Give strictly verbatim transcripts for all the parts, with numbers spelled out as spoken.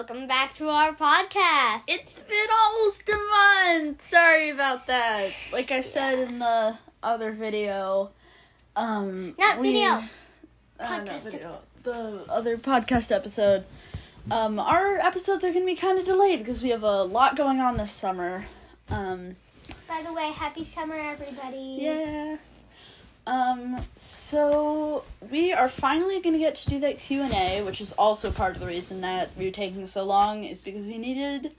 Welcome back to our podcast. It's been almost a month. Sorry about that. Like I yeah. said in the other video. Um, Not we, video. Uh, not video. The other podcast episode. Um, our episodes are going to be kind of delayed because we have a lot going on this summer. Um, By the way, happy summer, everybody. Yeah. Um, so we are finally going to get to do that Q and A, which is also part of the reason that we were taking so long is because we needed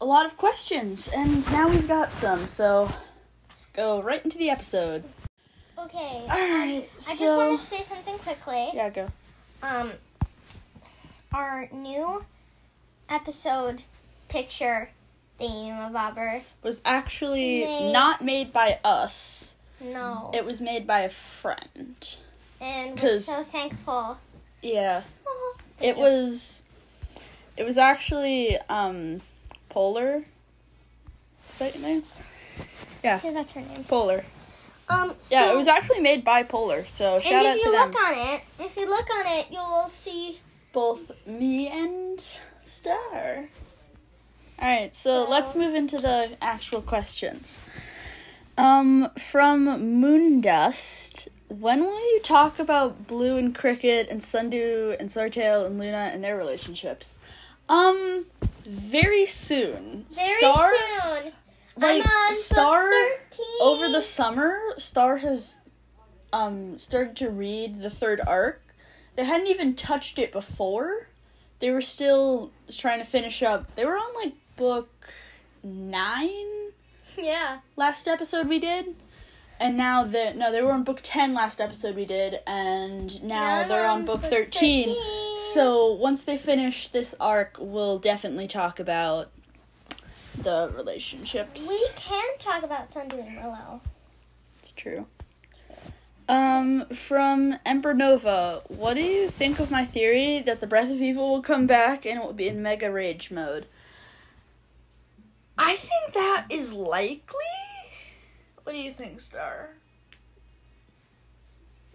a lot of questions, and now we've got some, so let's go right into the episode. Okay. All right, um, so, I just want to say something quickly. Yeah, go. Um, our new episode picture theme of Bobber was actually made... not made by us. No. It was made by a friend. And we're so thankful. Yeah. Aww, it you. was it was actually um Polar. Is that your name? Yeah. Yeah, that's her name. Polar. Um so Yeah, it was actually made by Polar, so shout out to them. And if you look on it, if you look on it, you'll see both me and Star. Alright, so, so let's move into the actual questions. Um, from Moondust, when will you talk about Blue and Cricket and Sundew and Sartale and Luna and their relationships? Um, very soon. Very Star, soon. Like, I'm on Star, over the summer, Star has, um, started to read the third arc. They hadn't even touched it before. They were still trying to finish up. They were on, like, book nine? Yeah. Last episode we did, and now that no, they were on book ten last episode we did, and now no, they're on book, book thirteen. thirteen. So once they finish this arc, we'll definitely talk about the relationships. We can talk about Sundew and Willow. It's true. Um, from Emperor Nova, what do you think of my theory that the Breath of Evil will come back and it will be in mega rage mode? I think that is likely. What do you think, Star?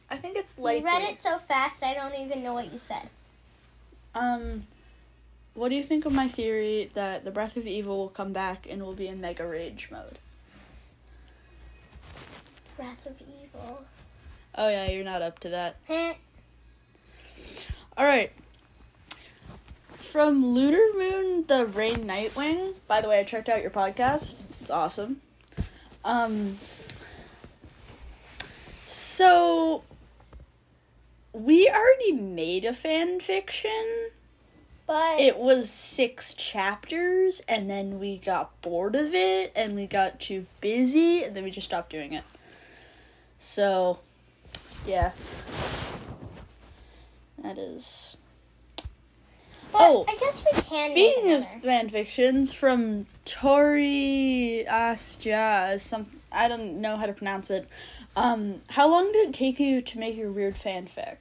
I think it's likely. You read it so fast, I don't even know what you said. Um, what do you think of my theory that the Breath of Evil will come back and will be in mega rage mode? Breath of Evil. Oh yeah, you're not up to that. All right. From Lunar Moon, the Rain Nightwing. By the way, I checked out your podcast. It's awesome. Um, so, we already made a fan fiction. But it was six chapters, and then we got bored of it, and we got too busy, and then we just stopped doing it. So, yeah. That is... But oh, I guess we can. Speaking of fanfictions, from Tori Astia, some I don't know how to pronounce it. Um, how long did it take you to make your weird fanfic?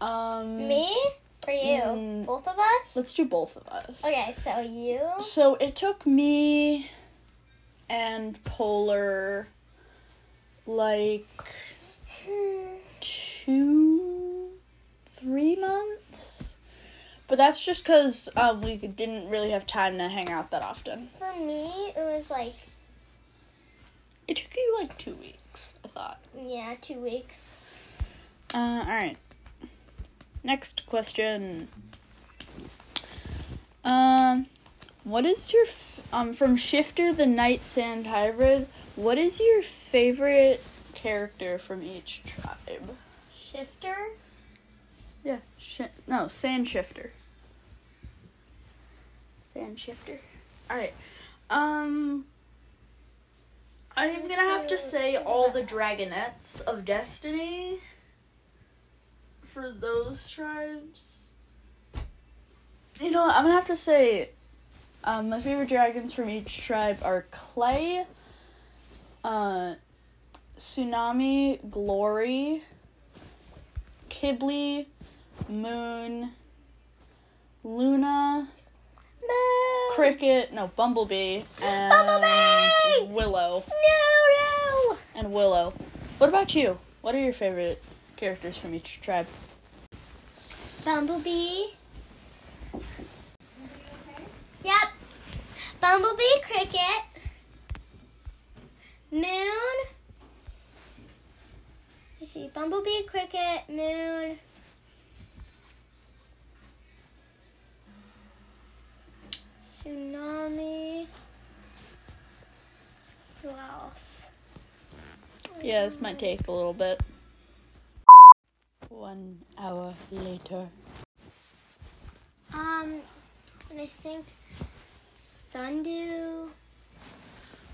Um, me or you? Um, both of us? Let's do both of us. Okay, so you. So it took me and Polar like two, three months. But that's just because uh, we didn't really have time to hang out that often. For me, it was like... It took you like two weeks, I thought. Yeah, two weeks. Uh, alright. Next question. Um, what is your... F- um, from Shifter, the Night Sand Hybrid, what is your favorite character from each tribe? Shifter? Yeah, sh- no, Sand Shifter. Sand Shifter. Alright. Um, I'm gonna have to say all the Dragonettes of Destiny for those tribes. You know, I'm gonna have to say um, my favorite dragons from each tribe are Clay, uh, Tsunami, Glory, Kibli, Moon, Luna, Moon. Cricket, no, Bumblebee, and Bumblebee! Willow. Snowdo! And Willow. What about you? What are your favorite characters from each tribe? Bumblebee, Yep. Bumblebee, Cricket, Moon. You see, Bumblebee, Cricket, Moon. Tsunami. Who else? Yeah, this might take a little bit. One hour later. Um, and I think Sundew.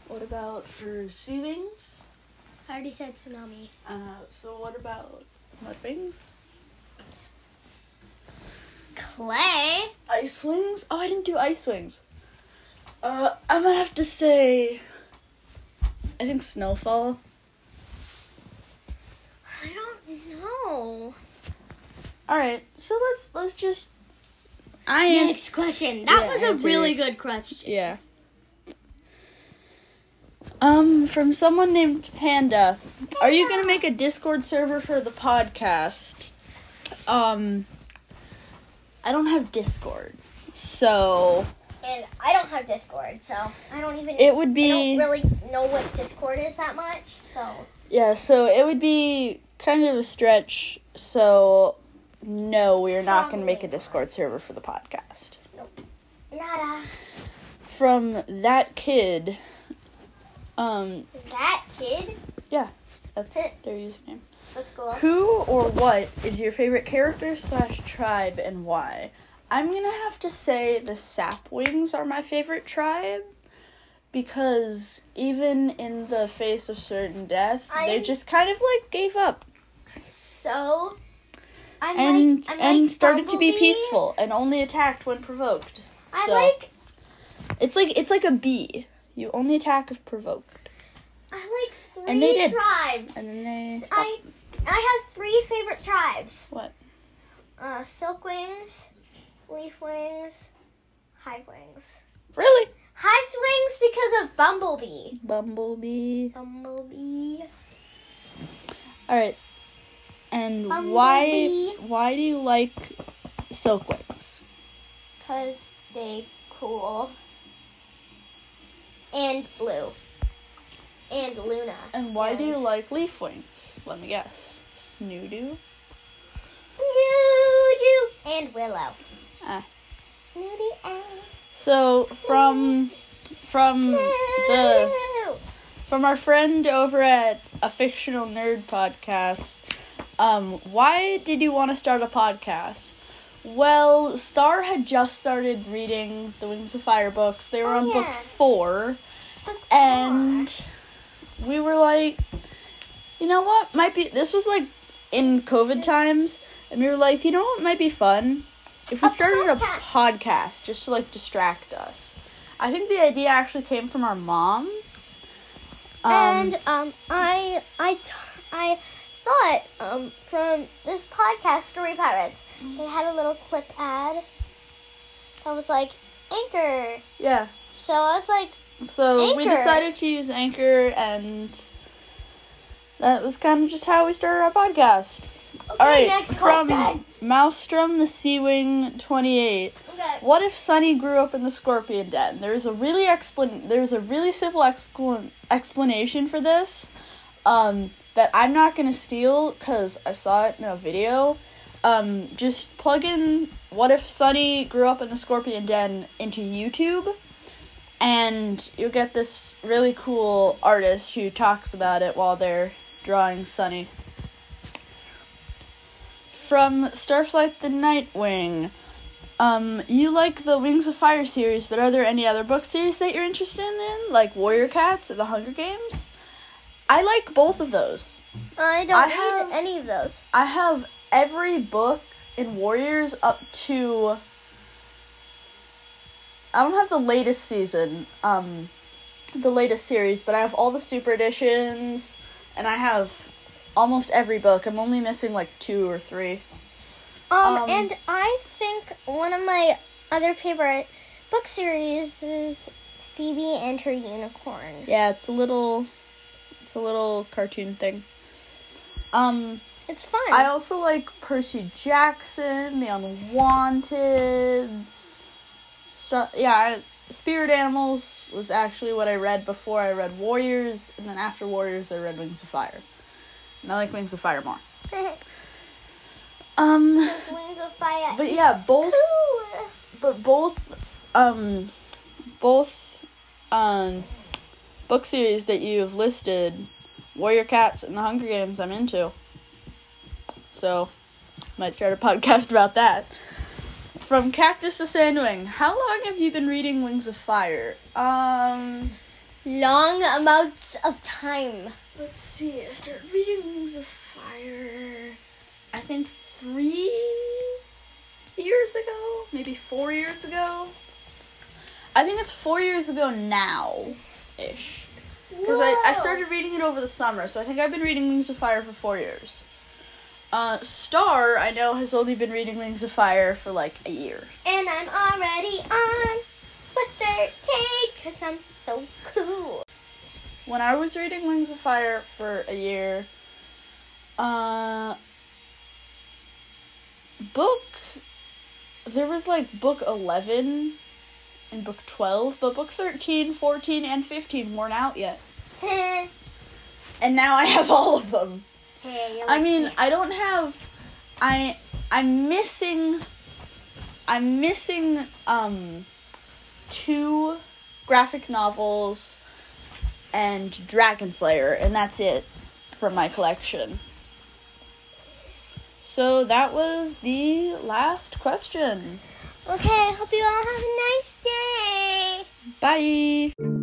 What about for sea wings? I already said Tsunami. Uh, so what about mud wings? Clay? Ice wings? Oh, I didn't do ice wings. Uh, I'm gonna have to say, I think Snowfall. I don't know. Alright, so let's let's just... I Next ans- question. That yeah, was answer. a really good question. Yeah. Um, from someone named Panda. Panda. Are you going to make a Discord server for the podcast? Um, I don't have Discord, so... And I don't have Discord, so I don't even... It would be... I don't really know what Discord is that much, so... Yeah, so it would be kind of a stretch, so no, we are not going to make a Discord server for the podcast. Nope. Nada. From that kid. Um, that kid? Yeah, that's their username. That's cool. Who or what is your favorite character slash tribe and why? I'm going to have to say the Sapwings are my favorite tribe. Because even in the face of certain death, I'm, they just kind of, like, gave up. So, I'm and, like, I'm And like started Bumblebee. to be peaceful and only attacked when provoked. I so, like... It's like it's like a bee. You only attack if provoked. I like three and they did. tribes. And then they stopped. I, I have three favorite tribes. What? Uh, Silk wings, leaf wings, hive wings. Really? Hive wings because of Bumblebee. Bumblebee. Bumblebee. All right. And Bumblebee. why why do you like silk wings? Because they cool. And blue. And Luna. And why and do you like leaf wings? Let me guess. Snowdew? Snowdew. And Willow. Ah. Snowdew and... So from from the from our friend over at A Fictional Nerd Podcast, um, why did you want to start a podcast? Well, Star had just started reading the Wings of Fire books. They were oh, on yeah. book four, book four, and we were like, you know what? Might be this was like in COVID times, and we were like, you know what? Might be fun. If we a started podcast. a podcast just to, like, distract us. I think the idea actually came from our mom. Um, and um, I, I, t- I thought um, from this podcast, Story Pirates, they had a little clip ad that was like, Anchor. Yeah. So I was like, So Anchor. we decided to use Anchor, and that was kind of just how we started our podcast. Okay, all right, next from Maelstrom the Sea Wing twenty-eight. Okay. What if Sunny grew up in the Scorpion Den? There's a really explan- There's a really simple excla- explanation for this um, that I'm not going to steal because I saw it in a video. Um, just plug in what if Sunny grew up in the Scorpion Den into YouTube, and you'll get this really cool artist who talks about it while they're drawing Sunny. From Starflight the Nightwing, um, you like the Wings of Fire series, but are there any other book series that you're interested in, like Warrior Cats or The Hunger Games? I like both of those. I don't I read have, any of those. I have every book in Warriors up to... I don't have the latest season, um, the latest series, but I have all the Super Editions, and I have... almost every book. I'm only missing like two or three. Um, um, and I think one of my other favorite book series is Phoebe and Her Unicorn. Yeah, it's a little, it's a little cartoon thing. Um, it's fun. I also like Percy Jackson, The Unwanteds, So, yeah, Spirit Animals was actually what I read before I read Warriors, and then after Warriors I read Wings of Fire. And I like Wings of Fire more. um, Wings of Fire. But yeah, both. Cool. But both, um, both, um, book series that you've listed, Warrior Cats and The Hunger Games, I'm into. So, might start a podcast about that. From Cactus to Sandwing, how long have you been reading Wings of Fire? Um, long amounts of time. Let's see, I started reading Wings of Fire, I think three years ago, maybe four years ago. I think it's four years ago now-ish. Because I, I started reading it over the summer, so I think I've been reading Wings of Fire for four years. Uh, Star, I know, has only been reading Wings of Fire for, like, a year. And I'm already on with thirteen, because I'm so cool. When I was reading Wings of Fire for a year, uh, book, there was, like, book eleven and book twelve, but book thirteen, fourteen, and fifteen weren't out yet. And now I have all of them. Hey, I mean, me. I don't have, I, I'm missing, I'm missing, um, two graphic novels and Dragon Slayer, and that's it for my collection. So that was the last question. Okay, hope you all have a nice day. Bye.